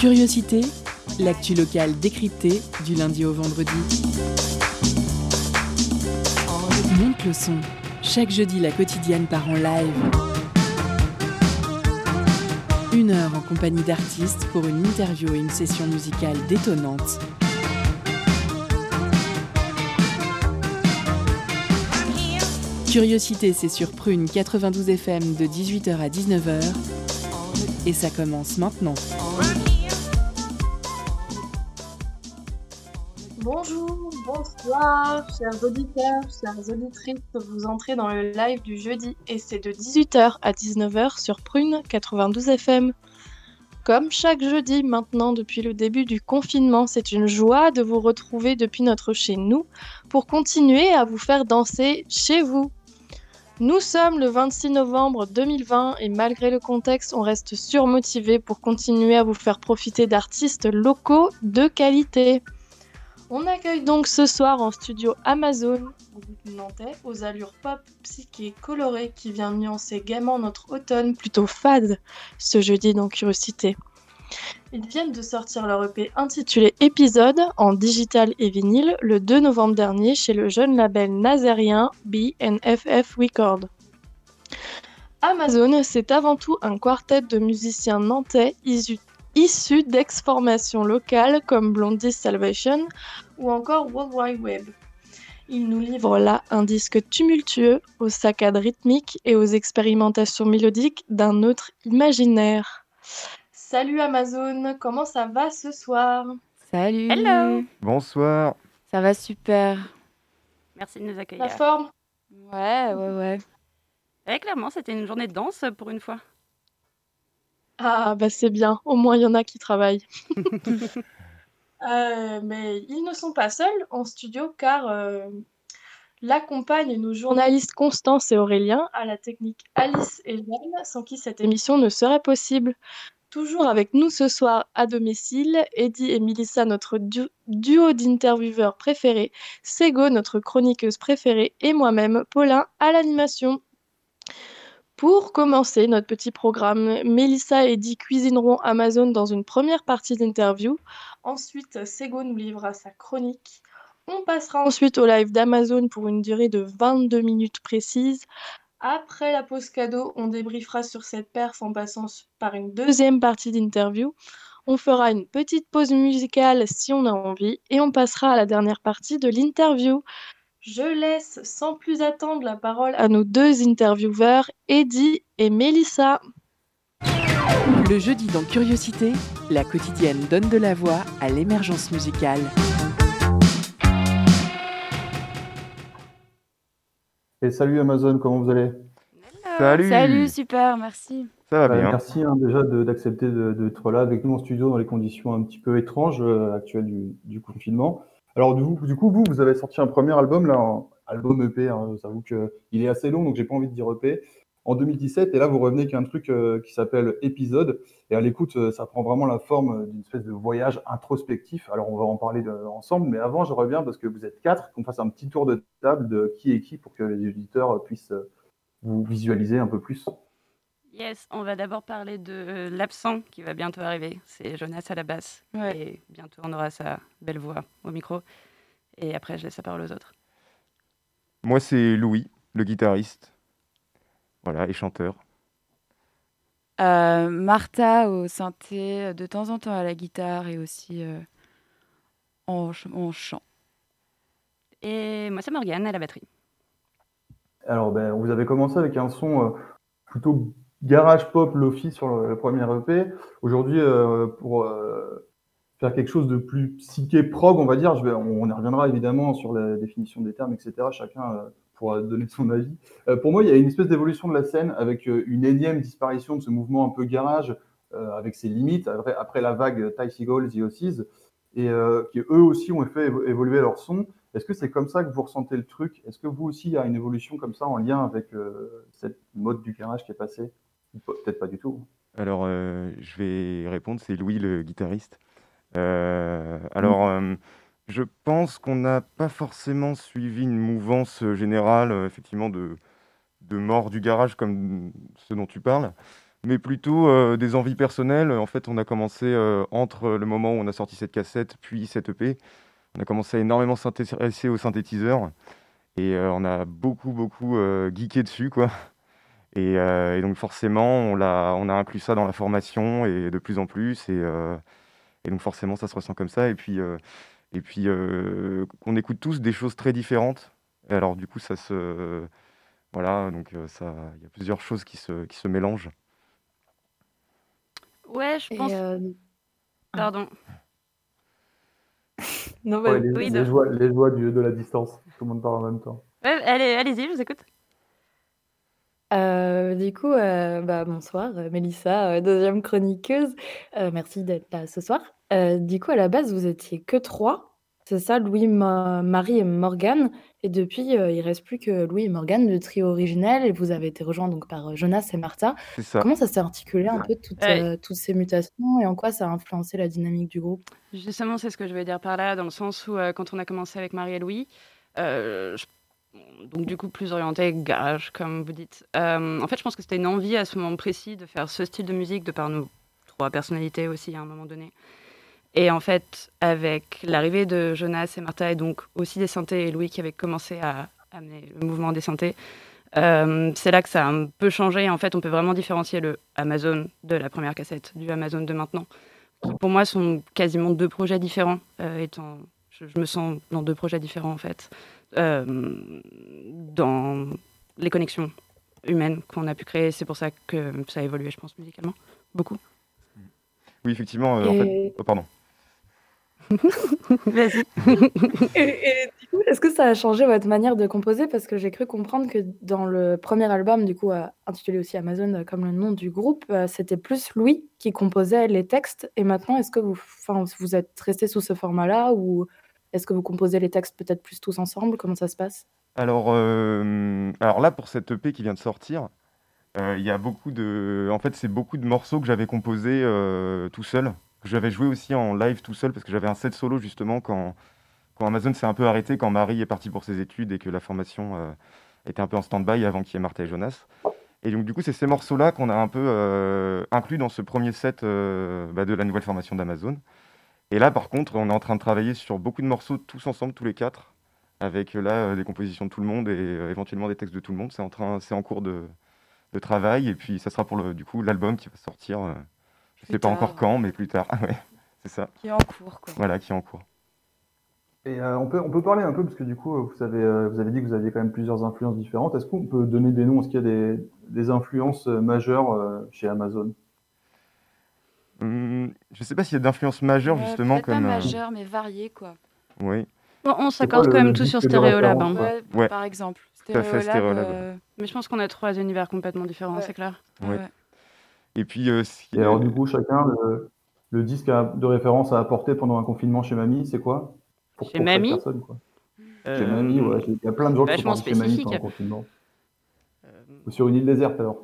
Curiosité, l'actu locale décryptée du lundi au vendredi. Monte le son. Chaque jeudi, la quotidienne part en live. 1 heure en compagnie d'artistes pour une interview et une session musicale détonnante. Curiosité, c'est sur Prune 92 FM de 18h à 19h. Et ça commence maintenant. Bonjour, bonsoir, chers auditeurs, chères auditrices, vous entrez dans le live du jeudi et c'est de 18h à 19h sur Prune 92 FM. Comme chaque jeudi maintenant depuis le début du confinement, c'est une joie de vous retrouver depuis notre chez nous pour continuer à vous faire danser chez vous. Nous sommes le 26 novembre 2020 et malgré le contexte, on reste surmotivés pour continuer à vous faire profiter d'artistes locaux de qualité. On accueille donc ce soir en studio Amazon, groupe nantais aux allures pop, psyché, colorées qui vient nuancer gaiement notre automne plutôt fade, ce jeudi dans Curiosité. Ils viennent de sortir leur EP intitulé Épisode en digital et vinyle le 2 novembre dernier chez le jeune label nazérien BNFF Records. Amazon, c'est avant tout un quartet de musiciens nantais issus d'ex-formations locales comme Blondie Salvation ou encore World Wide Web. Ils nous livrent là un disque tumultueux aux saccades rythmiques et aux expérimentations mélodiques d'un autre imaginaire. Salut Amazon, comment ça va ce soir ? Salut. Hello. Bonsoir. Ça va super. Merci de nous accueillir. La forme ? Ouais. Ouais, clairement, c'était une journée de danse pour une fois. Ah, bah c'est bien, au moins il y en a qui travaillent. Mais ils ne sont pas seuls en studio car l'accompagnent nos journalistes Constance et Aurélien, à la technique Alice et Jeanne, sans qui cette émission ne serait possible. Toujours avec nous ce soir à domicile, Eddy et Mélissa, notre duo d'intervieweurs préférés, Sego, notre chroniqueuse préférée, et moi-même, Paulin, à l'animation. Pour commencer notre petit programme, Mélissa et Eddy cuisineront Amazon dans une première partie d'interview. Ensuite, Sego nous livrera sa chronique. On passera ensuite au live d'Amazon pour une durée de 22 minutes précises. Après la pause cadeau, on débriefera sur cette perf en passant par une deuxième partie d'interview. On fera une petite pause musicale si on a envie et on passera à la dernière partie de l'interview. Je laisse sans plus attendre la parole à nos deux intervieweurs, Eddy et Mélissa. Le jeudi dans Curiosité, la quotidienne donne de la voix à l'émergence musicale. Et salut Amazon, comment vous allez ? Hello. Salut, super, merci. Ça va bien. Merci déjà d'accepter d'être là avec nous en studio dans les conditions un petit peu étranges actuelles du confinement. Alors du coup, vous avez sorti un premier album, là, un album EP, hein, j'avoue qu'il est assez long, donc j'ai pas envie de dire EP, en 2017, et là vous revenez avec un truc qui s'appelle Épisode, et à l'écoute, ça prend vraiment la forme d'une espèce de voyage introspectif, alors on va en parler ensemble, mais avant je reviens, parce que vous êtes 4, qu'on fasse un petit tour de table de qui est qui, pour que les auditeurs puissent vous visualiser un peu plus. Yes, on va d'abord parler de l'absent qui va bientôt arriver. C'est Jonas à la basse. Ouais. Et bientôt, on aura sa belle voix au micro. Et après, je laisse la parole aux autres. Moi, c'est Louis, le guitariste. Voilà, et chanteur. Martha au synthé, de temps en temps à la guitare et aussi en chant. Et moi, c'est Morgane à la batterie. Alors, vous avez commencé avec un son plutôt garage pop lofi sur le premier EP. Aujourd'hui, pour faire quelque chose de plus psyché prog, on va dire, on y reviendra évidemment sur la définition des termes, etc. Chacun pourra donner son avis. Pour moi, il y a une espèce d'évolution de la scène avec une énième disparition de ce mouvement un peu garage, avec ses limites, après la vague Ty Segall, The Osees, et qui eux aussi ont fait évoluer leur son. Est-ce que c'est comme ça que vous ressentez le truc ? Est-ce que vous aussi, il y a une évolution comme ça en lien avec cette mode du garage qui est passée ? Peut-être pas du tout. Alors, je vais répondre, c'est Louis le guitariste. Je pense qu'on n'a pas forcément suivi une mouvance générale, effectivement, de mort du garage comme ce dont tu parles. mais plutôt des envies personnelles. En fait, on a commencé entre le moment où on a sorti cette cassette, puis cette EP. On a commencé à énormément s'intéresser aux synthétiseurs et on a beaucoup geeké dessus, quoi. Et donc forcément, on a inclus ça dans la formation et de plus en plus. Et donc forcément, ça se ressent comme ça. Et puis, on écoute tous des choses très différentes. Et alors du coup, ça se... voilà, donc ça, il y a plusieurs choses qui se mélangent. Ouais, je pense... Pardon. Non, bah, ouais, les joies de la distance. Tout le monde parle en même temps. Ouais, allez-y, je vous écoute. Du coup, bonsoir, Mélissa, deuxième chroniqueuse. Merci d'être là ce soir. Du coup, à la base, vous étiez que trois. C'est ça, Louis, Marie et Morgane. Et depuis, il ne reste plus que Louis et Morgane, le trio originel. Et vous avez été rejoints donc, par Jonas et Martha. C'est ça. Comment ça s'est articulé un peu toutes ces mutations et en quoi ça a influencé la dynamique du groupe? Justement, c'est ce que je vais dire par là, dans le sens où quand on a commencé avec Marie et Louis, donc du coup plus orienté garage, comme vous dites. En fait, je pense que c'était une envie à ce moment précis de faire ce style de musique, de par nos trois personnalités aussi à un moment donné. Et en fait, avec l'arrivée de Jonas et Martha, et donc aussi des synthés, et Louis qui avait commencé à amener le mouvement des synthés, c'est là que ça a un peu changé. En fait, on peut vraiment différencier le Amazon de la première cassette, du Amazon de maintenant, qui pour moi sont quasiment deux projets différents, étant... Je me sens dans deux projets différents, en fait, dans les connexions humaines qu'on a pu créer. C'est pour ça que ça a évolué, je pense, musicalement, beaucoup. Oui, effectivement. En fait... Oh, pardon. Vas-y. et du coup, est-ce que ça a changé votre manière de composer? Parce que j'ai cru comprendre que dans le premier album, du coup, intitulé aussi Amazon, comme le nom du groupe, c'était plus Louis qui composait les textes. Et maintenant, est-ce que vous êtes resté sous ce format-là ou... Est-ce que vous composez les textes peut-être plus tous ensemble? Comment ça se passe? Alors là, pour cette EP qui vient de sortir, y a beaucoup de... En fait, c'est beaucoup de morceaux que j'avais composés tout seul, que j'avais joué aussi en live tout seul, parce que j'avais un set solo, justement, quand Amazon s'est un peu arrêté, quand Marie est partie pour ses études et que la formation était un peu en stand-by avant qu'il y ait Martha et Jonas. Et donc, du coup, c'est ces morceaux-là qu'on a un peu inclus dans ce premier set de la nouvelle formation d'Amazon. Et là, par contre, on est en train de travailler sur beaucoup de morceaux tous ensemble, tous les quatre, avec là des compositions de tout le monde et éventuellement des textes de tout le monde. C'est en cours de travail et puis ça sera pour l'album qui va sortir. Je ne sais pas encore quand, mais plus tard. Ouais, c'est ça. Qui est en cours, quoi. Voilà, qui est en cours. Et on peut parler un peu parce que du coup, vous avez dit que vous aviez quand même plusieurs influences différentes. Est-ce qu'on peut donner des noms? Est-ce qu'il y a des influences majeures chez Amazon? Je sais pas s'il y a d'influence majeure, justement. Comme pas majeure, mais variée, quoi. Oui. Bon, on s'accorde quand même tout sur Stereolab, hein. Ouais. Par exemple. Stereolab. Mais je pense qu'on a trois univers complètement différents, ouais. C'est clair. Ouais. Ouais. Et puis... Et alors, du coup, chacun, le disque de référence à apporter pendant un confinement chez Mamie, c'est quoi? Chez Mamie, personne, quoi. Chez Mamie, ouais. Il y a plein de gens qui sont chez Mamie pendant un confinement. Ou sur une île déserte, alors.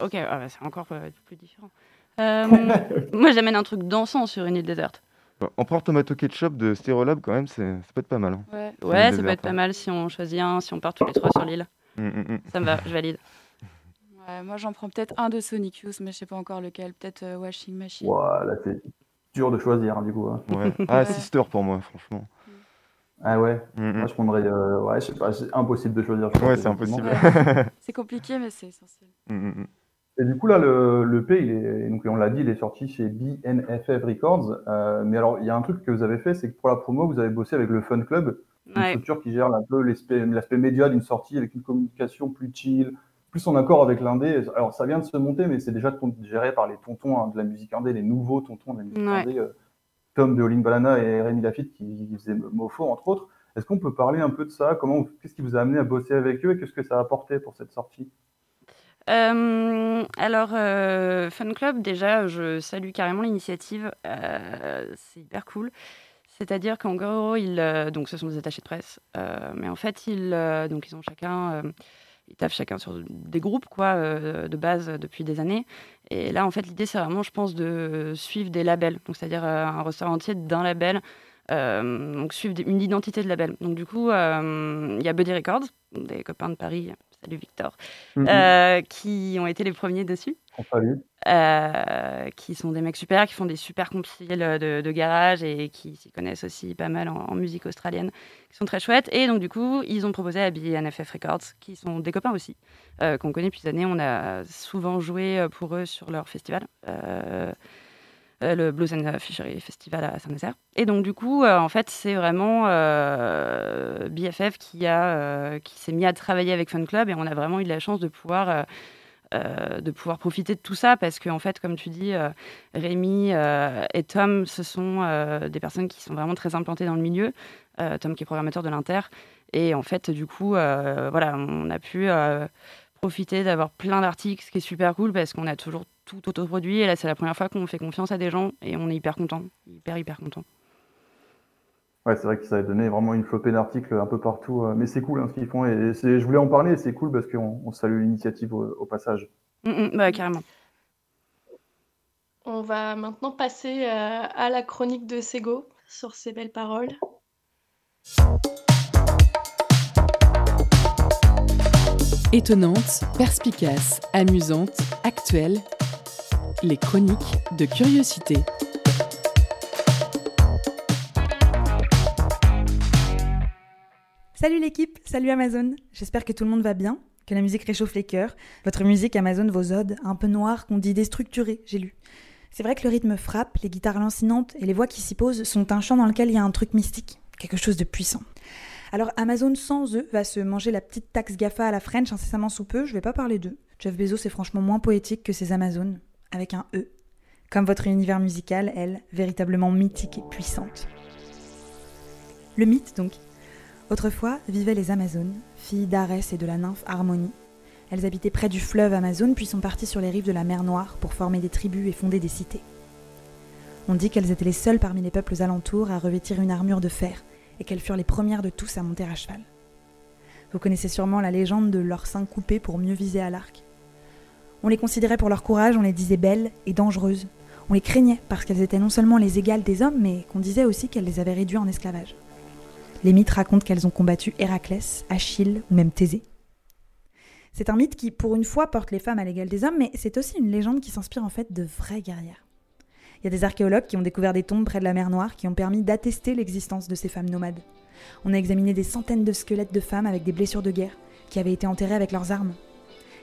Ok, ah bah, c'est encore plus différent. Moi, j'amène un truc dansant sur une île déserte. Empereur Tomato Ketchup de Stereolab, quand même, ça peut être pas mal. Hein. Ouais, ça peut être pas mal si on choisit un, si on part tous les trois sur l'île. Ça me va, je valide. Ouais, moi, j'en prends peut-être un de Sonic Youth, mais je sais pas encore lequel. Peut-être Washing Machine. Ouah, là, c'est dur de choisir, hein, du coup. Hein. Ouais. Ah, Sister pour moi, franchement. Ah ouais, moi, je prendrais. Ouais, je sais pas, c'est impossible de choisir. Ouais, c'est impossible. Ouais. C'est compliqué, mais c'est essentiel. Et du coup, là, le P, donc, on l'a dit, il est sorti chez BNFF Records. Mais alors, il y a un truc que vous avez fait, c'est que pour la promo, vous avez bossé avec le Fun Club, une structure qui gère un peu l'aspect média d'une sortie avec une communication plus chill, plus en accord avec l'indé. Alors, ça vient de se monter, mais c'est déjà géré par les tontons de la musique indé, les nouveaux tontons de la musique indé, Tom de All In Balana et Rémi Lafitte qui faisaient Mofo, entre autres. Est-ce qu'on peut parler un peu de ça? Qu'est-ce qui vous a amené à bosser avec eux et qu'est-ce que ça a apporté pour cette sortie? Alors, Fun Club, déjà, je salue carrément l'initiative. C'est hyper cool. C'est-à-dire qu'en gros, donc ce sont des attachés de presse, mais en fait, donc ils ont chacun, ils taffent chacun sur des groupes, quoi, de base depuis des années. Et là, en fait, l'idée, c'est vraiment, je pense, de suivre des labels. Donc, c'est-à-dire un roster entier d'un label. Donc suivre une identité de label. Donc du coup, il y a Buddy Records, des copains de Paris. salut Victor, qui ont été les premiers dessus. Qui sont des mecs super, qui font des super compiles de garage et qui s'y connaissent aussi pas mal en musique australienne, qui sont très chouettes. Et donc du coup, ils ont proposé à BNFF Records, qui sont des copains aussi, qu'on connaît depuis des années. On a souvent joué pour eux sur leur festival, le Blues Fishery Festival à Saint-Nazaire. Et donc du coup, en fait, c'est vraiment BFF qui s'est mis à travailler avec Fun Club, et on a vraiment eu de la chance de pouvoir profiter de tout ça, parce que en fait, comme tu dis, Rémi et Tom, ce sont des personnes qui sont vraiment très implantées dans le milieu. Tom qui est programmateur de l'Inter, et en fait du coup voilà, on a pu profiter d'avoir plein d'articles, ce qui est super cool parce qu'on a toujours tout autoproduit, et là c'est la première fois qu'on fait confiance à des gens, et on est hyper content. Ouais, c'est vrai que ça a donné vraiment une flopée d'articles un peu partout, mais c'est cool ce qu'ils font, et je voulais en parler, c'est cool parce qu'on salue l'initiative au passage. Bah, carrément. On va maintenant passer à la chronique de Sego sur ces belles paroles. Étonnante, perspicace, amusante, actuelle, les chroniques de curiosité. Salut l'équipe, salut Amazon. J'espère que tout le monde va bien, que la musique réchauffe les cœurs. Votre musique Amazon, vos odes, un peu noires, qu'on dit déstructurées, j'ai lu. C'est vrai que le rythme frappe, les guitares lancinantes et les voix qui s'y posent sont un chant dans lequel il y a un truc mystique, quelque chose de puissant. Alors Amazon sans eux va se manger la petite taxe GAFA à la French incessamment sous peu, je vais pas parler d'eux. Jeff Bezos est franchement moins poétique que ses Amazones, avec un E. Comme votre univers musical, elle, véritablement mythique et puissante. Le mythe donc. Autrefois vivaient les Amazones, filles d'Arès et de la nymphe Harmonie. Elles habitaient près du fleuve Amazone, puis sont parties sur les rives de la mer Noire pour former des tribus et fonder des cités. On dit qu'elles étaient les seules parmi les peuples alentours à revêtir une armure de fer, et qu'elles furent les premières de tous à monter à cheval. Vous connaissez sûrement la légende de leurs seins coupés pour mieux viser à l'arc. On les considérait pour leur courage, on les disait belles et dangereuses. On les craignait parce qu'elles étaient non seulement les égales des hommes, mais qu'on disait aussi qu'elles les avaient réduits en esclavage. Les mythes racontent qu'elles ont combattu Héraclès, Achille ou même Thésée. C'est un mythe qui, pour une fois, porte les femmes à l'égal des hommes, mais c'est aussi une légende qui s'inspire en fait de vraies guerrières. Il y a des archéologues qui ont découvert des tombes près de la mer Noire qui ont permis d'attester l'existence de ces femmes nomades. On a examiné des centaines de squelettes de femmes avec des blessures de guerre, qui avaient été enterrées avec leurs armes.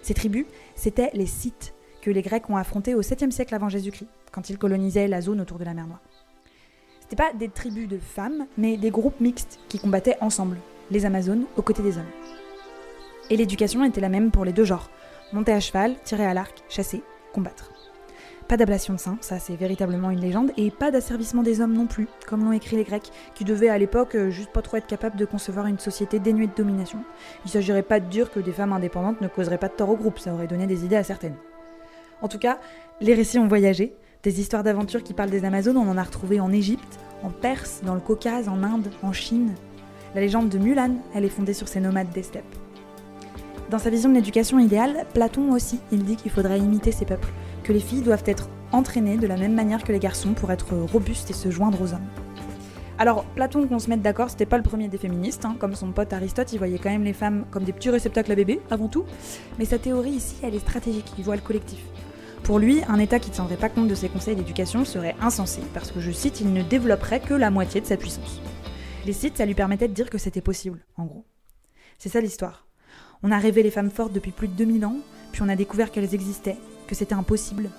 Ces tribus, c'étaient les Scythes, que les Grecs ont affrontés au 7e siècle avant Jésus-Christ, quand ils colonisaient la zone autour de la mer Noire. C'était pas des tribus de femmes, mais des groupes mixtes qui combattaient ensemble, les Amazones aux côtés des hommes. Et l'éducation était la même pour les deux genres, monter à cheval, tirer à l'arc, chasser, combattre. Pas d'ablation de seins, ça c'est véritablement une légende, et pas d'asservissement des hommes non plus, comme l'ont écrit les Grecs, qui devaient à l'époque juste pas trop être capables de concevoir une société dénuée de domination. Il s'agirait pas de dire que des femmes indépendantes ne causeraient pas de tort au groupe, ça aurait donné des idées à certaines. En tout cas, les récits ont voyagé. Des histoires d'aventures qui parlent des Amazones, on en a retrouvé en Égypte, en Perse, dans le Caucase, en Inde, en Chine. La légende de Mulan, elle est fondée sur ces nomades des steppes. Dans sa vision de l'éducation idéale, Platon aussi, il dit qu'il faudrait imiter ces peuples, que les filles doivent être entraînées de la même manière que les garçons pour être robustes et se joindre aux hommes. Alors, Platon, qu'on se mette d'accord, c'était pas le premier des féministes, comme son pote Aristote, il voyait quand même les femmes comme des petits réceptacles à bébés, avant tout, mais sa théorie ici, elle est stratégique, il voit le collectif. Pour lui, un État qui ne tiendrait pas compte de ses conseils d'éducation serait insensé, parce que, je cite, il ne développerait que la moitié de sa puissance. Les sites, ça lui permettait de dire que c'était possible, en gros. C'est ça l'histoire. On a rêvé les femmes fortes depuis plus de 2000 ans, puis on a découvert qu'elles existaient, que c'était impossible.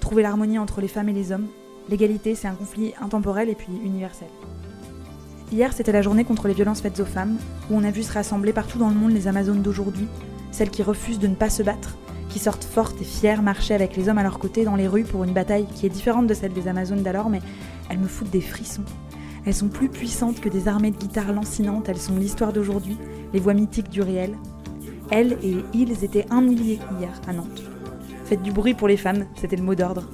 Trouver l'harmonie entre les femmes et les hommes, l'égalité, c'est un conflit intemporel et puis universel. Hier, c'était la journée contre les violences faites aux femmes, où on a vu se rassembler partout dans le monde les Amazones d'aujourd'hui, celles qui refusent de ne pas se battre, qui sortent fortes et fières marcher avec les hommes à leur côté dans les rues pour une bataille qui est différente de celle des Amazones d'alors, mais elles me foutent des frissons. Elles sont plus puissantes que des armées de guitares lancinantes, elles sont l'histoire d'aujourd'hui, les voix mythiques du réel. Elles et ils étaient 1 millier hier à Nantes. Faites du bruit pour les femmes, c'était le mot d'ordre.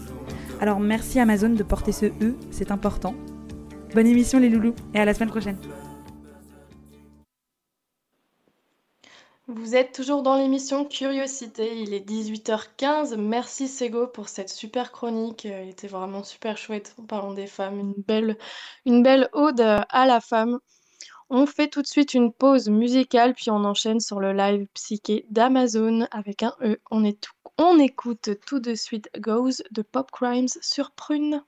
Alors merci Amazon de porter ce E, c'est important. Bonne émission les loulous, et à la semaine prochaine. Vous êtes toujours dans l'émission Curiosité, il est 18h15, merci Sego pour cette super chronique, elle était vraiment super chouette en parlant des femmes, une belle ode à la femme. On fait tout de suite une pause musicale, puis on enchaîne sur le live psyché d'Amazon avec un E. On écoute tout de suite Goes de Pop Crimes sur Prune.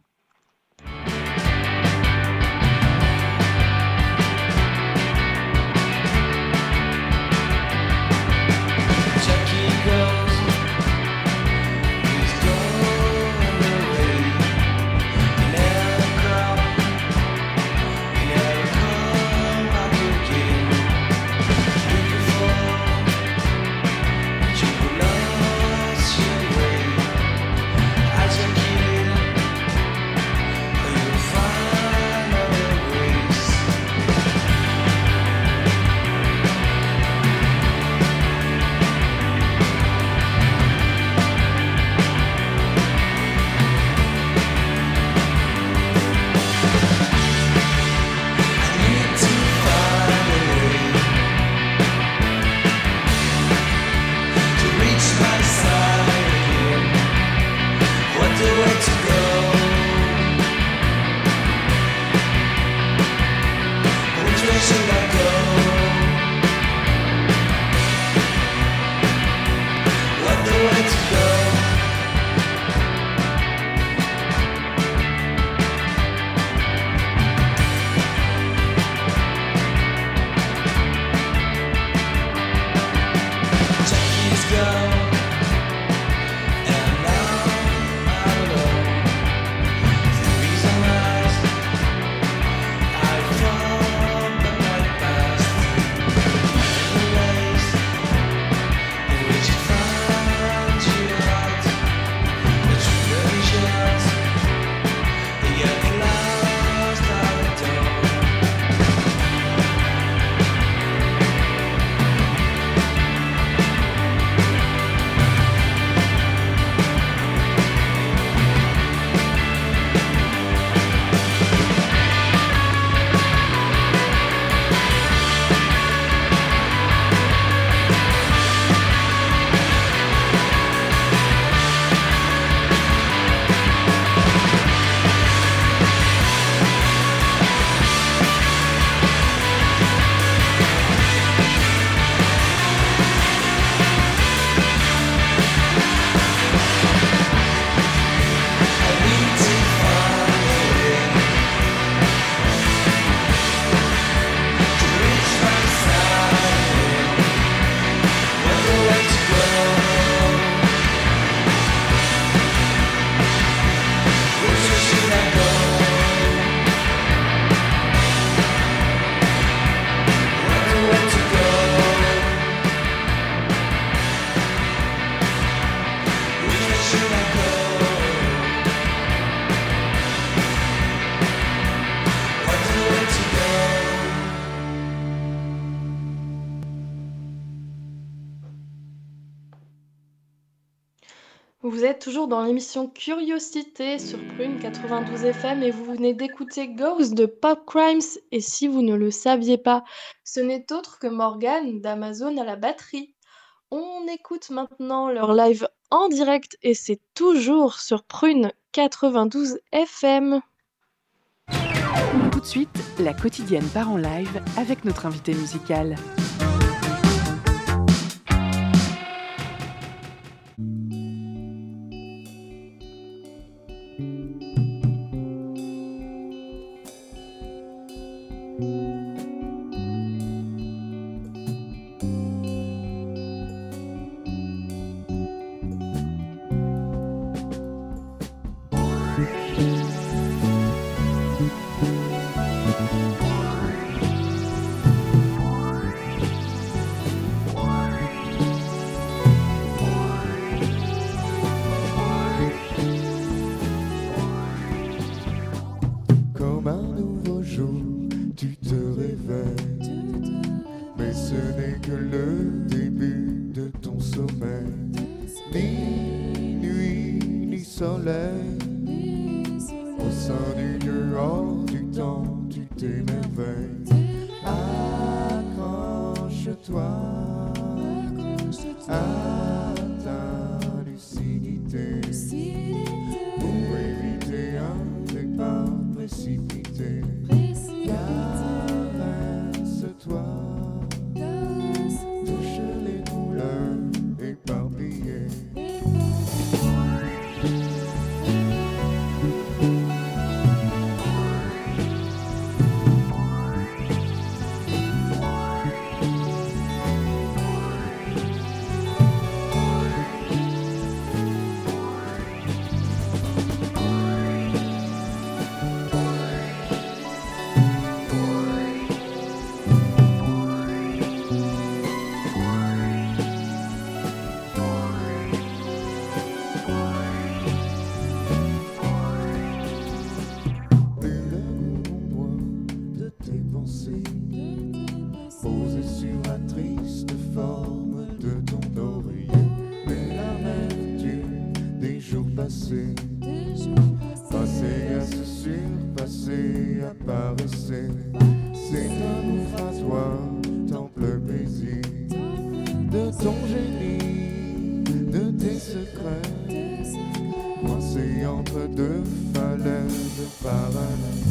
Vous êtes toujours dans l'émission Curiosité sur Prune 92 FM et vous venez d'écouter Ghosts de Pop Crimes. Et si vous ne le saviez pas, ce n'est autre que Morgane d'Amazon à la batterie. On écoute maintenant leur live en direct et c'est toujours sur Prune 92 FM. Tout de suite, la quotidienne part en live avec notre invité musical. passés, passés à se surpasser, apparaissait. C'est un ouf à toi, temple paisible de ton génie, de tes secrets, coincés entre deux falaises parallèles.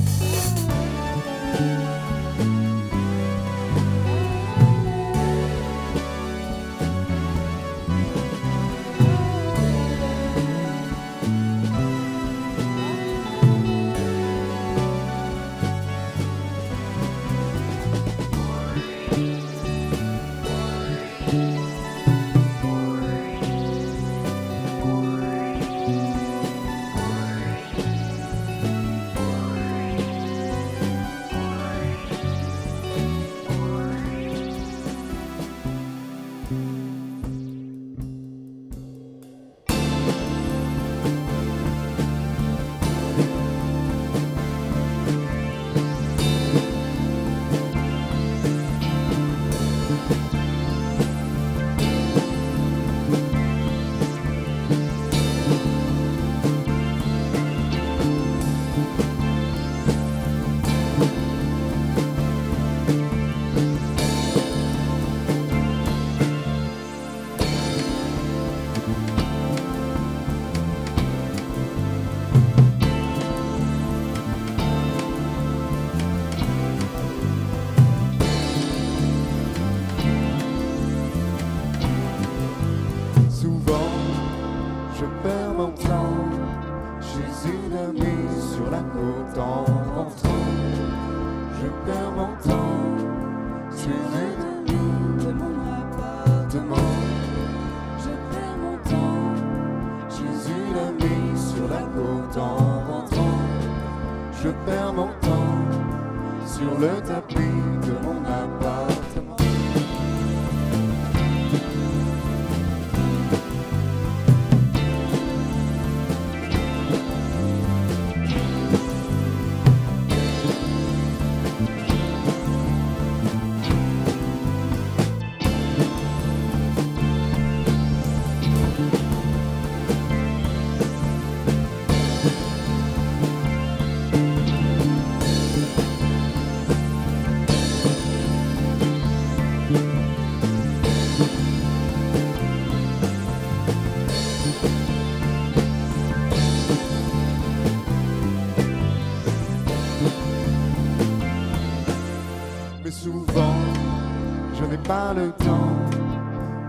Pas le temps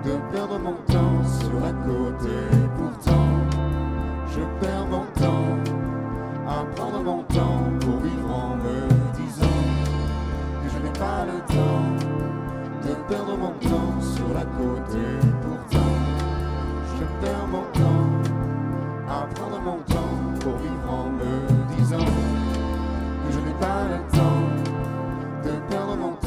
de perdre mon temps sur la côte et pourtant je perds mon temps à prendre mon temps pour vivre en me disant que je n'ai pas le temps de perdre mon temps sur la côte et pourtant je perds mon temps à prendre mon temps pour vivre en me disant que je n'ai pas le temps de perdre mon temps.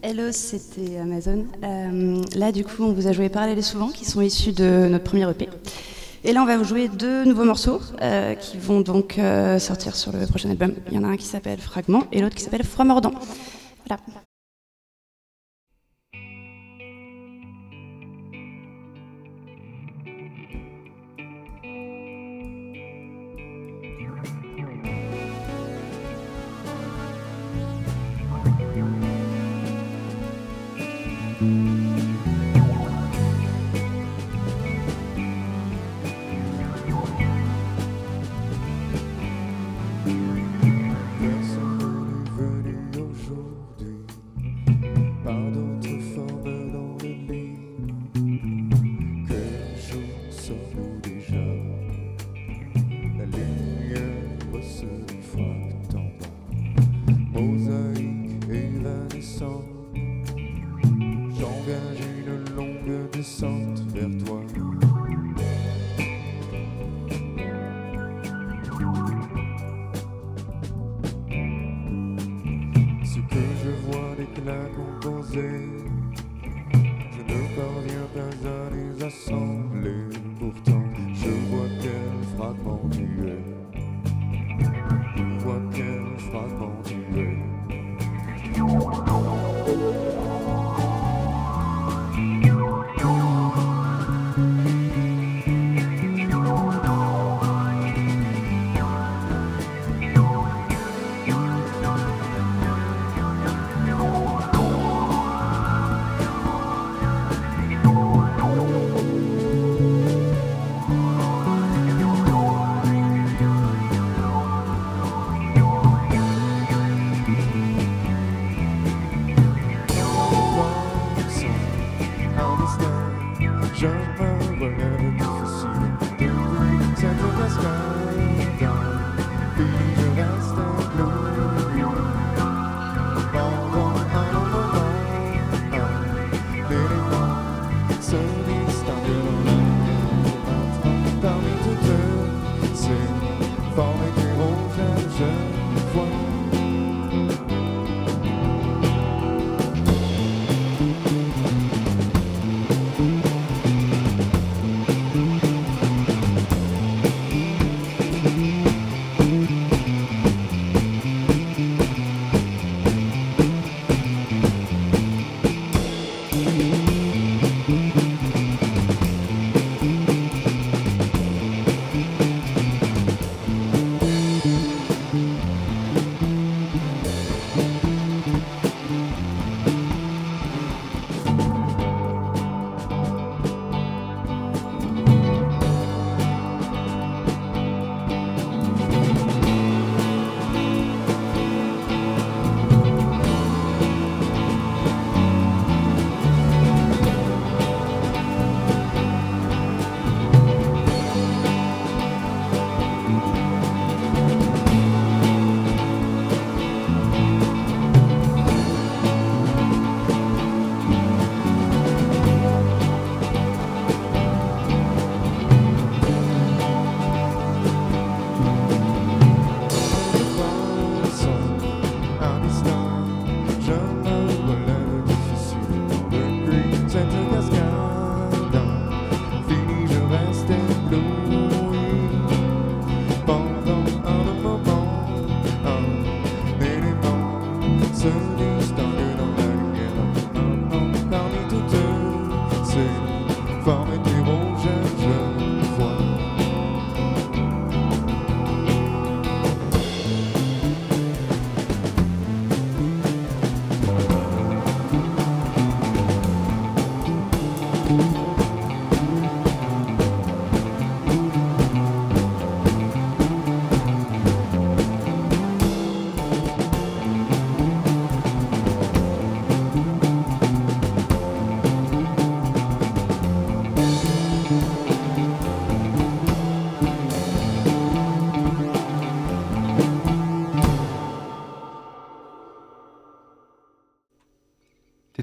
Hello, c'était Amazon. Là, du coup, on vous a joué Parler les Souvent, qui sont issus de notre premier EP. Et là, on va vous jouer deux nouveaux morceaux qui vont donc sortir sur le prochain album. Il y en a un qui s'appelle Fragment et l'autre qui s'appelle Froid Mordant. Voilà. Mosaïque évanescent J'engage une longue descente vers toi. Ce que je vois d'éclats composés, je ne parviens pas à les assembler. Pourtant, je vois quel fragment tu es. Je vois quel fragment tu es.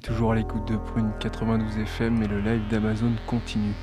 Toujours à l'écoute de Prune 92 FM et le live d'Amazon continue.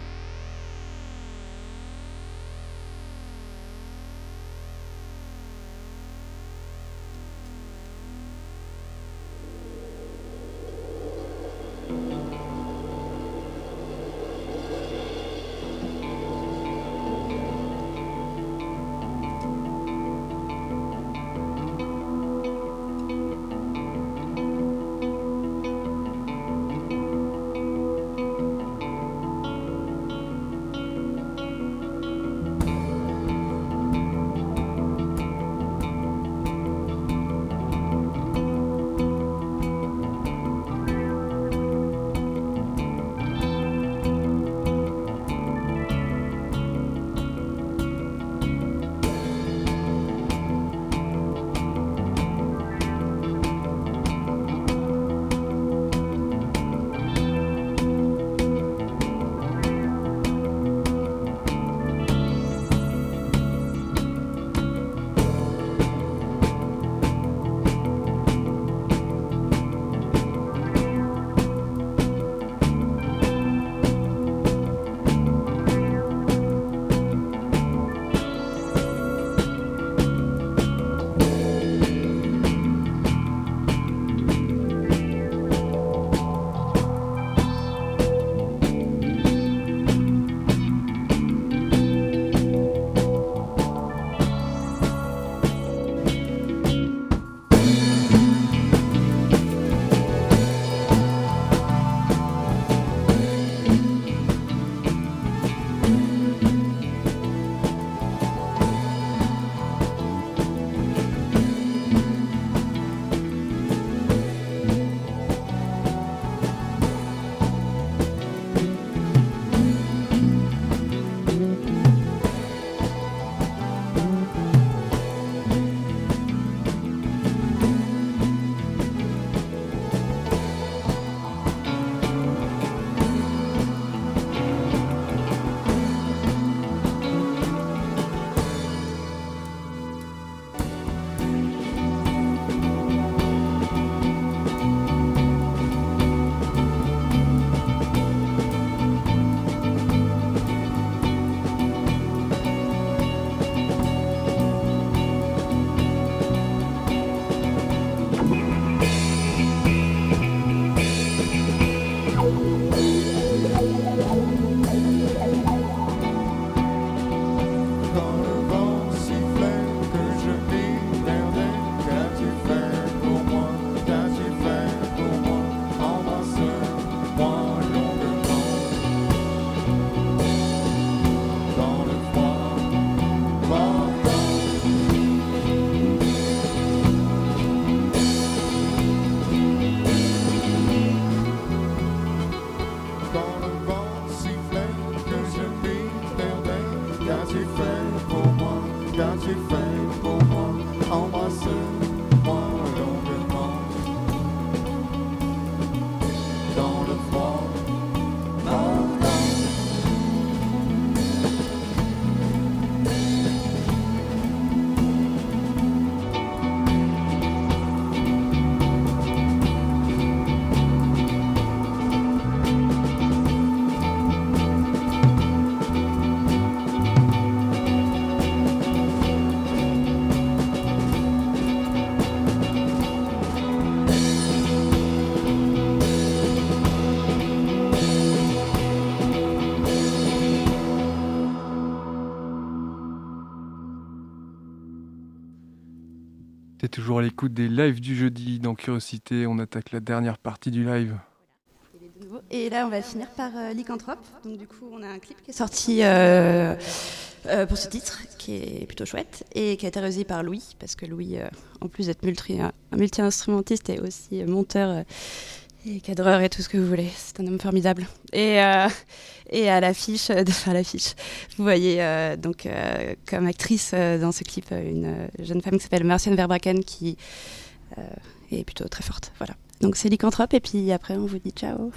T'es toujours à l'écoute des lives du jeudi dans Curiosité. On attaque la dernière partie du live. Et là, on va finir par Lycanthrope. Donc, du coup, on a un clip qui est sorti pour ce titre, qui est plutôt chouette, et qui a été réalisé par Louis, parce que Louis, en plus d'être multi-instrumentiste, est aussi monteur et cadreur et tout ce que vous voulez. C'est un homme formidable. Et à l'affiche, vous voyez donc comme actrice dans ce clip une jeune femme qui s'appelle Mercierne Verbraken, qui est plutôt très forte. Voilà. Donc c'est Lycanthrope, et puis après on vous dit ciao.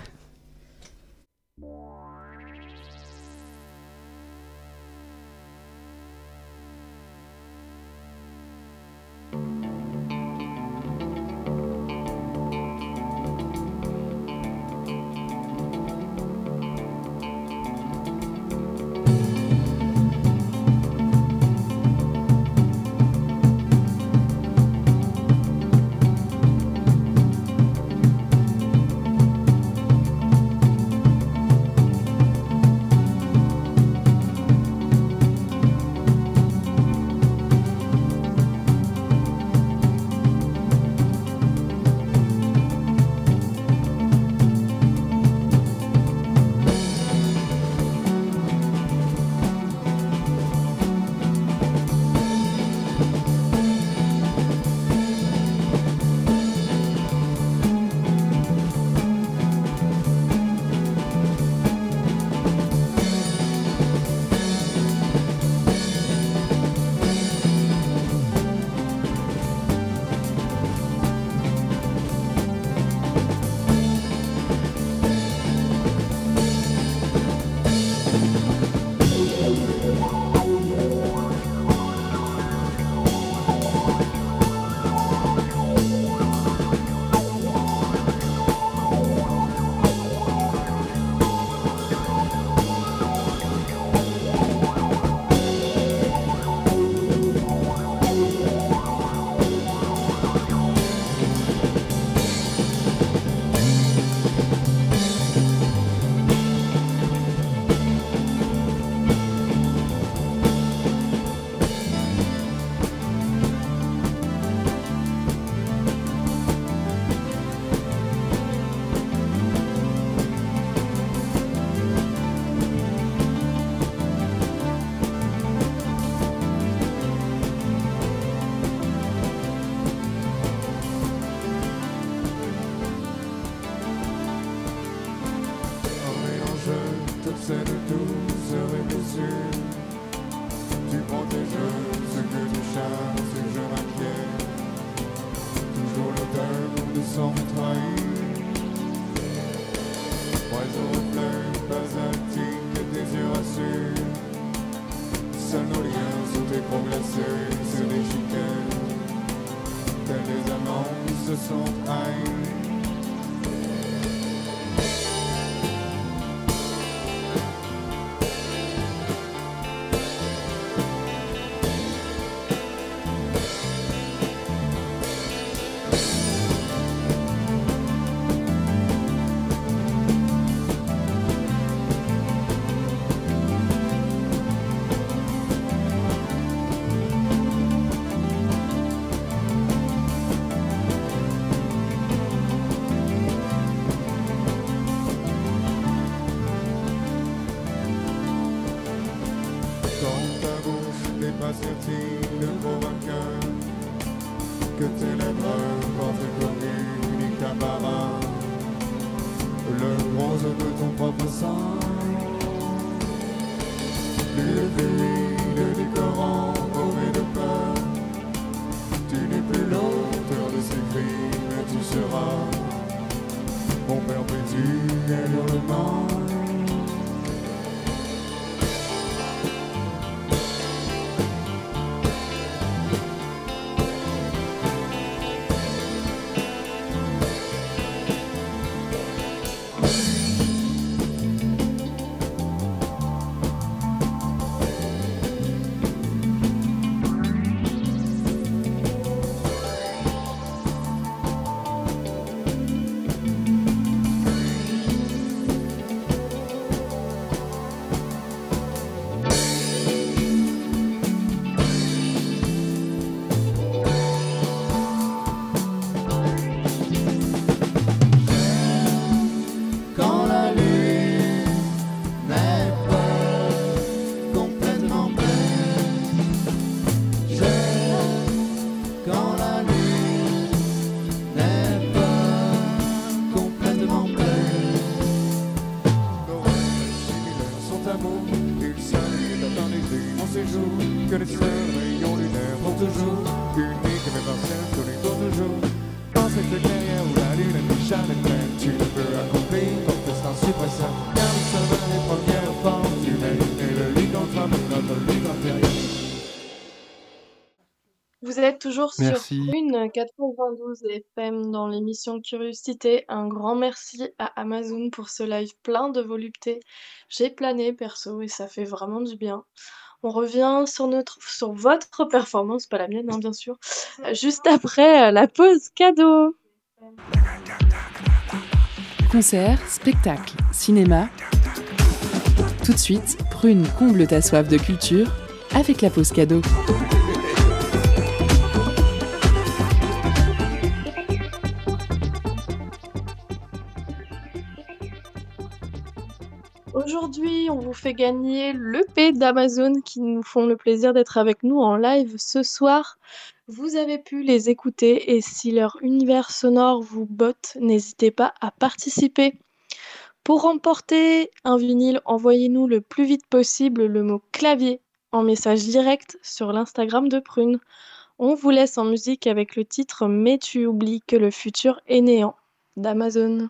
l'amour. Une seule est l'éternité en ces jours, que les seuls rayons lunaires pour toujours, unique mais partielle, connue pour toujours. Dans cette guerrière où la lune est plus chale et pleine, tu ne peux accomplir ton destin suppressant, car nous sommes les premières formes humaines et le lutte entre amour, notre lutte intérieure. Vous êtes toujours sur Prune 92 FM dans l'émission Curiosité. Un grand merci à Amazon pour ce live plein de volupté. J'ai plané perso et ça fait vraiment du bien. On revient sur votre performance, pas la mienne hein, bien sûr, juste après la pause cadeau. Concert, spectacle, cinéma. Tout de suite, Prune comble ta soif de culture avec la pause cadeau. Aujourd'hui, on vous fait gagner l'EP d'Amazon qui nous font le plaisir d'être avec nous en live ce soir. Vous avez pu les écouter et si leur univers sonore vous botte, n'hésitez pas à participer. Pour remporter un vinyle, envoyez-nous le plus vite possible le mot clavier en message direct sur l'Instagram de Prune. On vous laisse en musique avec le titre « Mais tu oublies que le futur est néant » d'Amazon.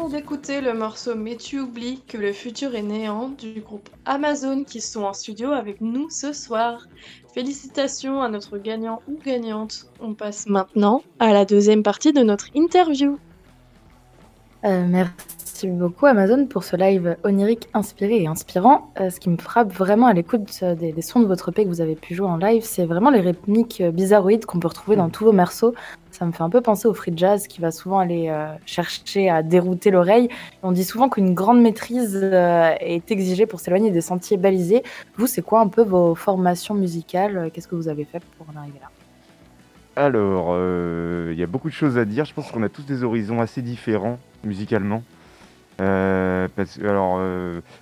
venons d'écouter le morceau Mais tu oublies que le futur est néant du groupe Amazon qui sont en studio avec nous ce soir. Félicitations à notre gagnant ou gagnante. On passe maintenant à la deuxième partie de notre interview. Merci beaucoup Amazon pour ce live onirique inspiré et inspirant. Ce qui me frappe vraiment à l'écoute des sons de votre EP que vous avez pu jouer en live, c'est vraiment les rythmiques bizarroïdes qu'on peut retrouver dans tous vos morceaux. Ça me fait un peu penser au free jazz qui va souvent aller chercher à dérouter l'oreille. On dit souvent qu'une grande maîtrise est exigée pour s'éloigner des sentiers balisés. Vous, c'est quoi un peu vos formations musicales ? Qu'est-ce que vous avez fait pour en arriver là ? Alors, y a beaucoup de choses à dire. Je pense qu'on a tous des horizons assez différents musicalement. Moi,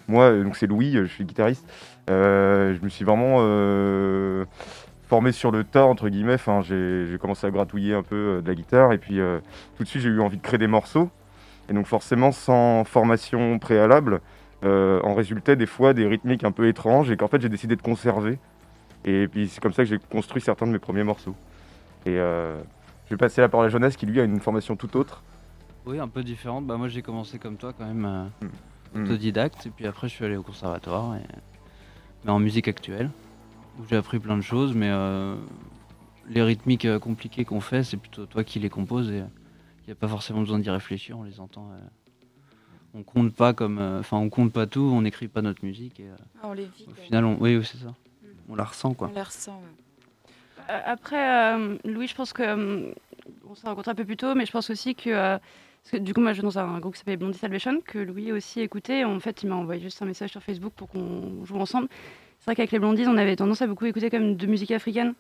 donc c'est Louis, je suis guitariste. Je me suis vraiment... formé sur le tas, entre guillemets, enfin, j'ai commencé à gratouiller un peu de la guitare et puis tout de suite j'ai eu envie de créer des morceaux et donc forcément sans formation préalable en résultaient des fois des rythmiques un peu étranges et qu'en fait j'ai décidé de conserver et puis c'est comme ça que j'ai construit certains de mes premiers morceaux et je vais passer la parole à Jonas qui lui a une formation tout autre. Oui, un peu différente, bah moi j'ai commencé comme toi quand même autodidacte et puis après je suis allé au conservatoire mais en musique actuelle. Où j'ai appris plein de choses, mais les rythmiques compliquées qu'on fait, c'est plutôt toi qui les composes et il n'y a pas forcément besoin d'y réfléchir, on les entend. On compte pas comme, on compte pas tout, on n'écrit pas notre musique. Et, on les vit. Au final, oui, c'est ça. On la ressent, quoi. On la ressent. Ouais. Après, Louis, je pense que on s'est rencontrés un peu plus tôt, mais je pense aussi que, du coup, moi, je suis dans un groupe qui s'appelle Blondie Salvation que Louis aussi écoutait. En fait, il m'a envoyé juste un message sur Facebook pour qu'on joue ensemble. C'est vrai qu'avec les Blondies, on avait tendance à beaucoup écouter comme de musique africaine.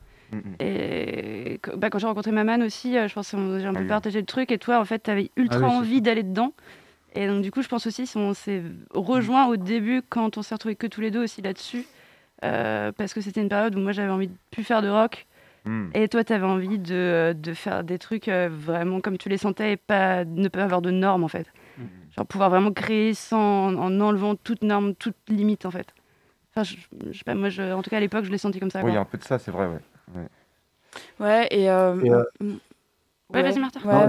Et quand j'ai rencontré Maman aussi, je pense que j'ai un peu partagé le truc. Et toi, en fait, t'avais ultra envie d'aller dedans. Et donc, du coup, je pense aussi qu'on s'est rejoints au début quand on s'est retrouvés que tous les deux aussi là-dessus. Parce que c'était une période où moi, j'avais envie de plus faire de rock. Et toi, t'avais envie de faire des trucs vraiment comme tu les sentais et ne pas avoir de normes, en fait. Genre pouvoir vraiment créer en enlevant toute norme, toute limite, en fait. Je sais pas, moi, en tout cas à l'époque, je l'ai senti comme ça. Oui, il y a un peu de ça, c'est vrai, ouais. Ouais, et. Ouais, vas-y, Martin. Ouais,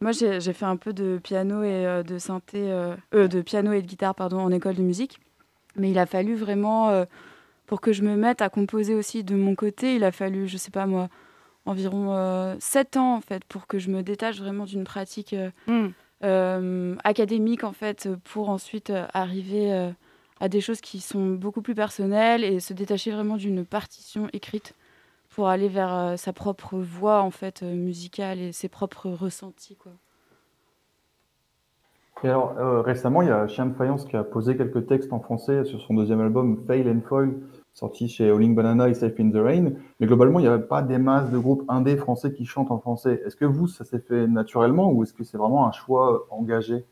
moi, j'ai fait un peu de piano et de synthé, de piano et de guitare, pardon, en école de musique. Mais il a fallu vraiment, pour que je me mette à composer aussi de mon côté, il a fallu, je sais pas moi, environ 7 ans en fait, pour que je me détache vraiment d'une pratique académique en fait, pour ensuite arriver. À des choses qui sont beaucoup plus personnelles et se détacher vraiment d'une partition écrite pour aller vers sa propre voix en fait musicale et ses propres ressentis, quoi. Et alors récemment, il y a Chien de Faïence qui a posé quelques textes en français sur son deuxième album Fail and Foil, sorti chez Rolling Banana et Safe in the Rain. Mais globalement, il n'y avait pas des masses de groupes indés français qui chantent en français. Est-ce que vous, ça s'est fait naturellement ou est-ce que c'est vraiment un choix engagé ?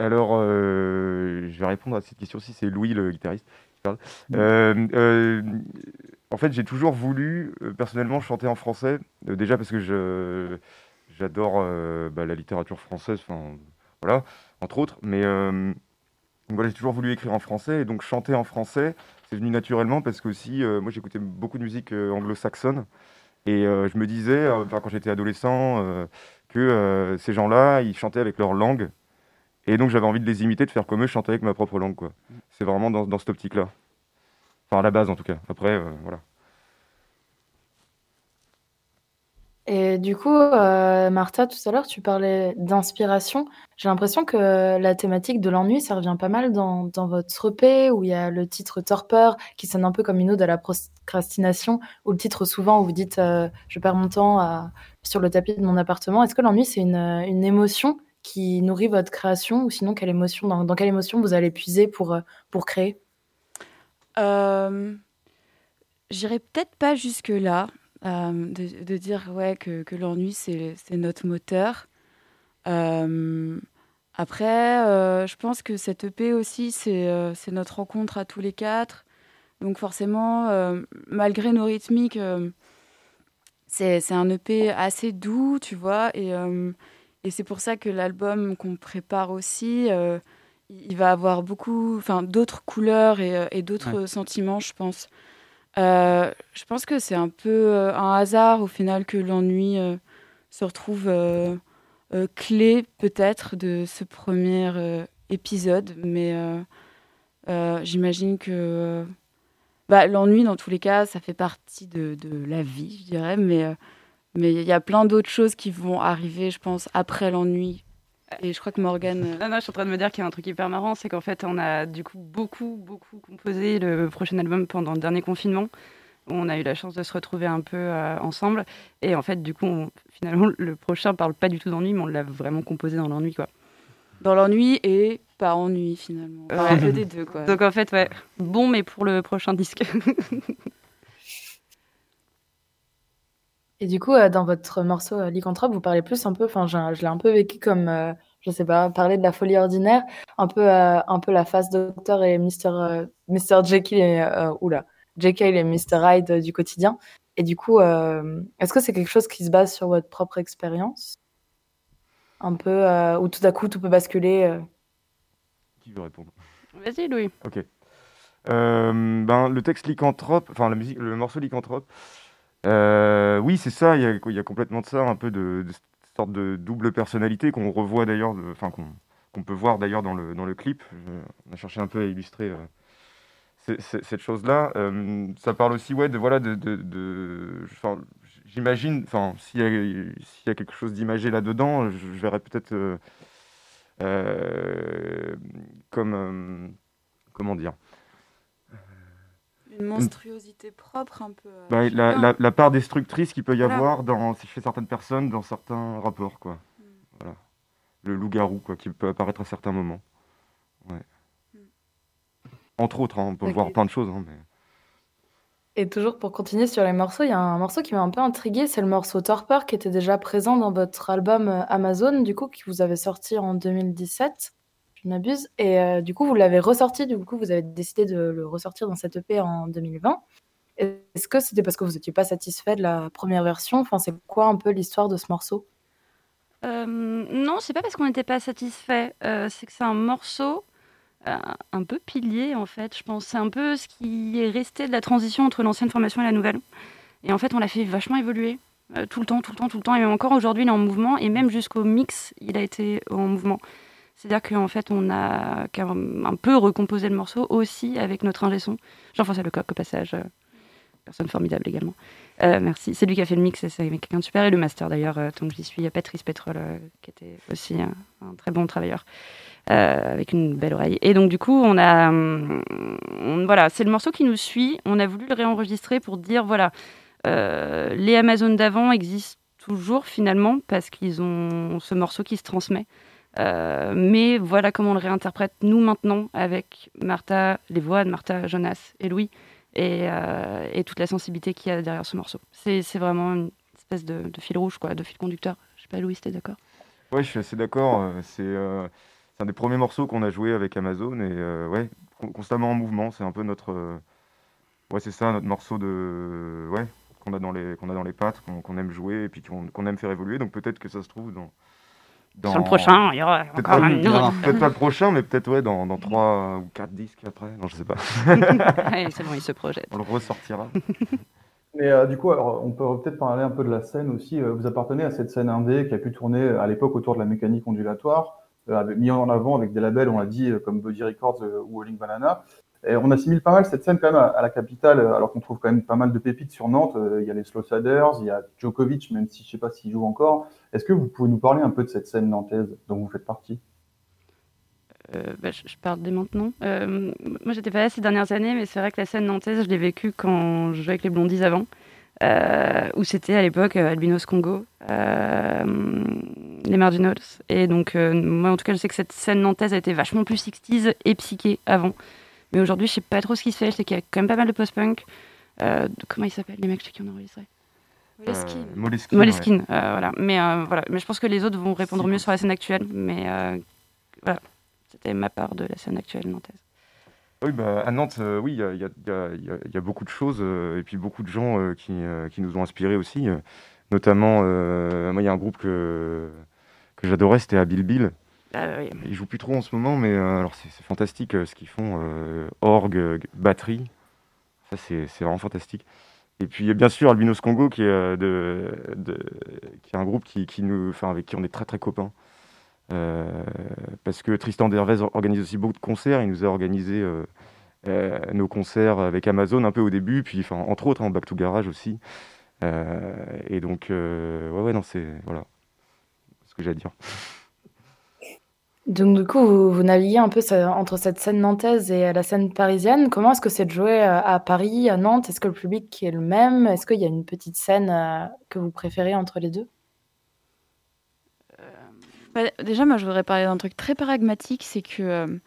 Alors, je vais répondre à cette question, si c'est Louis, le guitariste, qui parle. En fait, j'ai toujours voulu, personnellement, chanter en français. Déjà parce que j'adore la littérature française, voilà, entre autres. Mais j'ai toujours voulu écrire en français. Et donc, chanter en français, c'est venu naturellement parce que aussi, moi, j'écoutais beaucoup de musique anglo-saxonne. Et je me disais, quand j'étais adolescent, que ces gens-là, ils chantaient avec leur langue. Et donc j'avais envie de les imiter, de faire comme eux, chanter avec ma propre langue, quoi. C'est vraiment dans cette optique-là. Enfin, à la base, en tout cas. Après, voilà. Et du coup, Martha, tout à l'heure, tu parlais d'inspiration. J'ai l'impression que la thématique de l'ennui, ça revient pas mal dans votre EP, où il y a le titre « Torpeur », qui sonne un peu comme une ode à la procrastination, ou le titre souvent où vous dites « Je perds mon temps sur le tapis de mon appartement ». Est-ce que l'ennui, c'est une émotion qui nourrit votre création, ou sinon quelle émotion, dans quelle émotion vous allez puiser pour créer ? J'irai peut-être pas jusque-là, de dire que l'ennui, c'est notre moteur. Après, je pense que cette EP aussi, c'est notre rencontre à tous les quatre. Donc forcément, malgré nos rythmiques, c'est un EP assez doux, tu vois, et c'est pour ça que l'album qu'on prépare aussi, il va avoir beaucoup, d'autres couleurs et d'autres sentiments, je pense. Je pense que c'est un peu un hasard au final que l'ennui se retrouve clé peut-être de ce premier épisode, mais j'imagine que l'ennui, dans tous les cas, ça fait partie de la vie, je dirais, mais il y a plein d'autres choses qui vont arriver, je pense, après l'ennui. Et je crois que Morgane... Non, je suis en train de me dire qu'il y a un truc hyper marrant, c'est qu'en fait, on a du coup beaucoup composé le prochain album pendant le dernier confinement. On a eu la chance de se retrouver un peu ensemble. Et en fait, du coup, finalement, le prochain parle pas du tout d'ennui, mais on l'a vraiment composé dans l'ennui, quoi. Dans l'ennui et par ennui, finalement. Enfin, un peu des deux, quoi. Donc en fait, ouais, bon, mais pour le prochain disque. Et du coup, dans votre morceau Lycanthrope, vous parlez plus un peu, enfin, je l'ai un peu vécu comme, je sais pas, parler de la folie ordinaire, un peu la face Docteur et Mr. Jekyll et Jekyll et Mr. Hyde du quotidien. Et du coup, est-ce que c'est quelque chose qui se base sur votre propre expérience, un peu, où tout à coup tout peut basculer Qui veut répondre? Vas-y, Louis. Ok. Le texte Lycanthrope, enfin la musique, le morceau Lycanthrope. Oui, c'est ça, il y a complètement de ça, un peu de cette sorte de double personnalité qu'on revoit d'ailleurs, enfin qu'on peut voir d'ailleurs dans le clip. On a cherché un peu à illustrer cette chose-là. Ça parle aussi, ouais, j'imagine, enfin, s'il y a quelque chose d'imagé là-dedans, je verrais peut-être comme, comment dire, une monstruosité propre un peu. La part destructrice qu'il peut y avoir chez certaines personnes, dans certains rapports, quoi. Mm. Voilà. Le loup-garou, quoi, qui peut apparaître à certains moments. Ouais. Mm. Entre autres, on peut voir plein de choses. Mais... Et toujours pour continuer sur les morceaux, il y a un morceau qui m'a un peu intriguée, c'est le morceau Torpor, qui était déjà présent dans votre album Amazon, du coup, qui vous avez sorti en 2017. Je m'abuse, et du coup vous l'avez ressorti, du coup vous avez décidé de le ressortir dans cette EP en 2020. Est-ce que c'était parce que vous n'étiez pas satisfait de la première version? Enfin, c'est quoi un peu l'histoire de ce morceau? Non, c'est pas parce qu'on n'était pas satisfait, c'est que c'est un morceau un peu pilier en fait, je pense. C'est un peu ce qui est resté de la transition entre l'ancienne formation et la nouvelle. Et en fait on l'a fait vachement évoluer, tout le temps, et même encore aujourd'hui il est en mouvement, et même jusqu'au mix il a été en mouvement. C'est-à-dire qu'en fait, on a un peu recomposé le morceau aussi avec notre ingé son, Jean-François Lecoq, au passage, personne formidable également. Merci. C'est lui qui a fait le mix, c'est quelqu'un de super, et le master d'ailleurs, donc j'y suis. Il y a Patrice Pétrole, qui était aussi un très bon travailleur, avec une belle oreille. Et donc du coup, c'est le morceau qui nous suit. On a voulu le réenregistrer pour dire, les Amazones d'avant existent toujours finalement, parce qu'ils ont ce morceau qui se transmet. Mais voilà comment on le réinterprète nous maintenant avec Martha, les voix de Martha, Jonas et Louis, et toute la sensibilité qu'il y a derrière ce morceau. C'est vraiment une espèce de fil rouge, quoi, de fil conducteur. Je sais pas, Louis, si t'es d'accord? Ouais, je suis assez d'accord. C'est un des premiers morceaux qu'on a joué avec Amazon, et constamment en mouvement. C'est un peu notre notre morceau qu'on a dans les pattes, qu'on aime jouer et puis qu'on aime faire évoluer. Donc peut-être que ça se trouve dans... Sur le prochain, il y aura peut-être encore un nouveau. Peut-être pas le prochain, mais peut-être dans 3 ou 4 disques après. Non, je sais pas. Allez, c'est bon, il se projette. On le ressortira. Mais du coup, alors, on peut peut-être parler un peu de la scène aussi. Vous appartenez à cette scène indé qui a pu tourner à l'époque autour de la mécanique ondulatoire, mis en avant avec des labels, on l'a dit, comme Buddy Records ou Rolling Banana. Et on assimile pas mal cette scène quand même à la capitale, alors qu'on trouve quand même pas mal de pépites sur Nantes. Il y a les Slowsaders, il y a Djokovic, même si je ne sais pas s'il joue encore. Est-ce que vous pouvez nous parler un peu de cette scène nantaise dont vous faites partie? Je parle dès maintenant. Moi, j'étais pas là ces dernières années, mais c'est vrai que la scène nantaise, je l'ai vécue quand je jouais avec les Blondies avant, où c'était à l'époque Albinos Congo, les Marginals. Et donc, moi, en tout cas, je sais que cette scène nantaise a été vachement plus 60s et psyché avant. Mais aujourd'hui, je sais pas trop ce qui se fait. Je sais qu'il y a quand même pas mal de post-punk. Comment ils s'appellent, les mecs chez qui on a enregistré? Moleskine. Ouais. Mais je pense que les autres vont répondre mieux sur la scène actuelle. Mais c'était ma part de la scène actuelle nantaise. Oui, à Nantes, il y a beaucoup de choses. Et puis beaucoup de gens qui nous ont inspirés aussi. Notamment, moi, il y a un groupe que j'adorais, c'était à Bilbil. Oui. Ils jouent plus trop en ce moment, mais alors c'est fantastique ce qu'ils font, orgue, batterie, ça c'est vraiment fantastique. Et puis bien sûr Albinos Congo qui est, qui est un groupe qui nous, enfin, avec qui on est très très copains. Parce que Tristan Dervez organise aussi beaucoup de concerts. Il nous a organisé nos concerts avec Amazon un peu au début, puis enfin, entre autres en Back to Garage aussi. Et donc, ouais, non, c'est voilà ce que j'ai à dire. Donc du coup, vous naviguez un peu entre cette scène nantaise et la scène parisienne. Comment est-ce que c'est de jouer à Paris, à Nantes ? Est-ce que le public est le même ? Est-ce qu'il y a une petite scène que vous préférez entre les deux ? Déjà, moi, je voudrais parler d'un truc très pragmatique, c'est que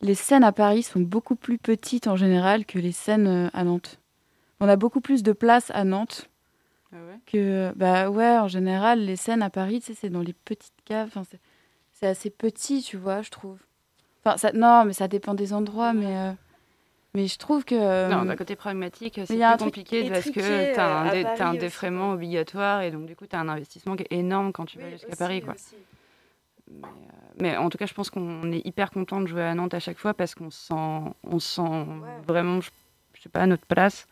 les scènes à Paris sont beaucoup plus petites en général que les scènes à Nantes. On a beaucoup plus de place à Nantes. Ah ouais ? Que, bah ouais, en général, les scènes à Paris, tu sais, c'est dans les petites caves. C'est assez petit, tu vois, je trouve. Enfin, ça, non, mais ça dépend des endroits, mais je trouve que... non, d'un côté pragmatique, c'est plus compliqué parce que t'as un défraiement obligatoire et donc, du coup, t'as un investissement qui est énorme quand tu vas jusqu'à Paris, quoi. Mais en tout cas, je pense qu'on est hyper content de jouer à Nantes à chaque fois parce qu'on se sent vraiment, je sais pas, à notre place.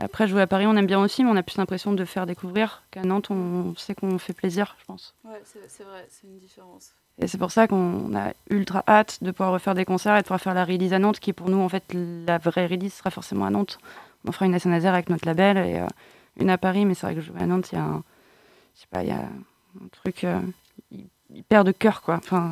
Après, jouer à Paris, on aime bien aussi, mais on a plus l'impression de faire découvrir qu'à Nantes, on sait qu'on fait plaisir, je pense. Ouais, c'est vrai, c'est une différence. Et c'est pour ça qu'on a ultra hâte de pouvoir refaire des concerts et de pouvoir faire la release à Nantes, qui pour nous, en fait, la vraie release sera forcément à Nantes. On fera une à Saint-Nazaire avec notre label et une à Paris, mais c'est vrai que jouer à Nantes, il y a un, je sais pas, il y a un truc hyper de cœur, quoi. Enfin...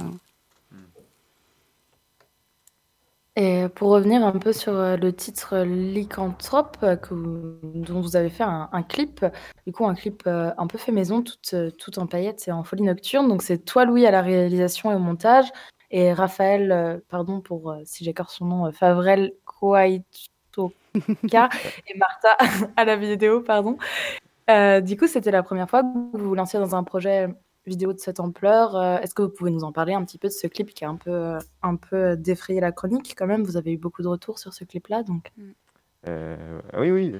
Et pour revenir un peu sur le titre Lycanthrope, dont vous avez fait un clip, du coup un clip un peu fait maison, tout en paillettes et en folie nocturne. Donc c'est toi, Louis, à la réalisation et au montage, et Raphaël, pardon pour si j'écorche son nom, Favrel Kouaïtouka, et Martha à la vidéo, pardon. Du coup, c'était la première fois que vous vous lanciez dans un projet vidéo de cette ampleur. Est-ce que vous pouvez nous en parler un petit peu de ce clip qui a un peu défrayé la chronique quand même ? Vous avez eu beaucoup de retours sur ce clip-là, donc. Oui.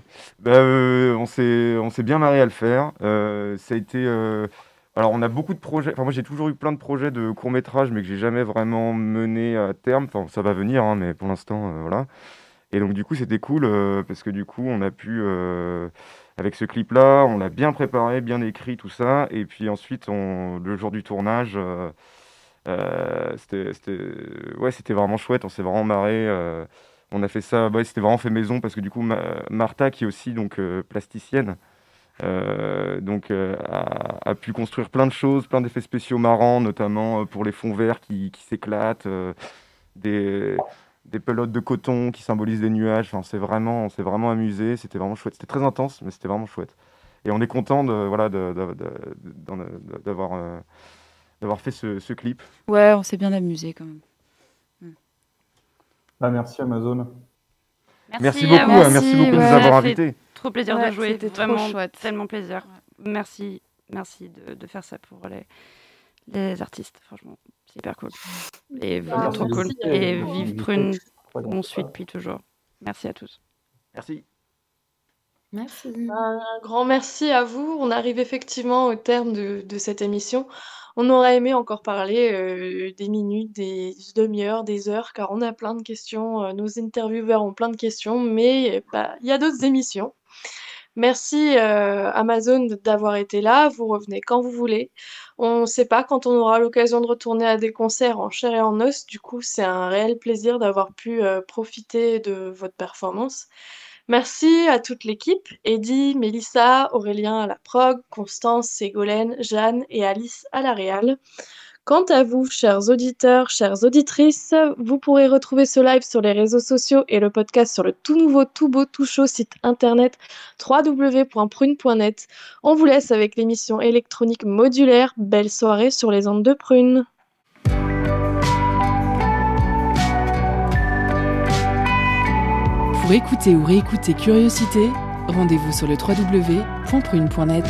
On s'est bien marré à le faire. Ça a été. Alors on a beaucoup de projets. Enfin moi j'ai toujours eu plein de projets de courts métrages, mais que j'ai jamais vraiment mené à terme. Enfin ça va venir, hein, mais pour l'instant voilà. Et donc du coup c'était cool parce que du coup on a pu. Avec ce clip-là, on l'a bien préparé, bien écrit, tout ça. Et puis ensuite, le jour du tournage, c'était vraiment chouette. On s'est vraiment marré. On a fait ça. Ouais, c'était vraiment fait maison parce que du coup, Martha, qui est aussi donc plasticienne, a pu construire plein de choses, plein d'effets spéciaux marrants, notamment pour les fonds verts qui s'éclatent, des pelotes de coton qui symbolisent des nuages. Enfin, on s'est vraiment amusé. C'était vraiment chouette. C'était très intense, mais c'était vraiment chouette. Et on est content d'avoir fait ce clip. Ouais, on s'est bien amusé quand même. Bah, merci Amazon. Merci beaucoup. Merci beaucoup de nous avoir invités. Trop plaisir de jouer. C'était vraiment chouette. Tellement plaisir. Ouais. Merci de faire ça pour les artistes. Franchement. C'est hyper cool. Et vous êtes trop cool. Et vive Prune, on suit depuis toujours. Merci à tous. Merci. Un grand merci à vous. On arrive effectivement au terme de cette émission. On aurait aimé encore parler des minutes, des demi-heures, des heures, car on a plein de questions. Nos intervieweurs ont plein de questions, mais il y a d'autres émissions. Merci Amazon d'avoir été là, vous revenez quand vous voulez. On ne sait pas quand on aura l'occasion de retourner à des concerts en chair et en os, du coup c'est un réel plaisir d'avoir pu profiter de votre performance. Merci à toute l'équipe, Eddy, Mélissa, Aurélien à la prog, Constance, Ségolène, Jeanne et Alice à la réal. Quant à vous, chers auditeurs, chères auditrices, vous pourrez retrouver ce live sur les réseaux sociaux et le podcast sur le tout nouveau, tout beau, tout chaud site internet www.prune.net. On vous laisse avec l'émission électronique modulaire. Belle soirée sur les ondes de Prune. Pour écouter ou réécouter Curiosité, rendez-vous sur le www.prune.net.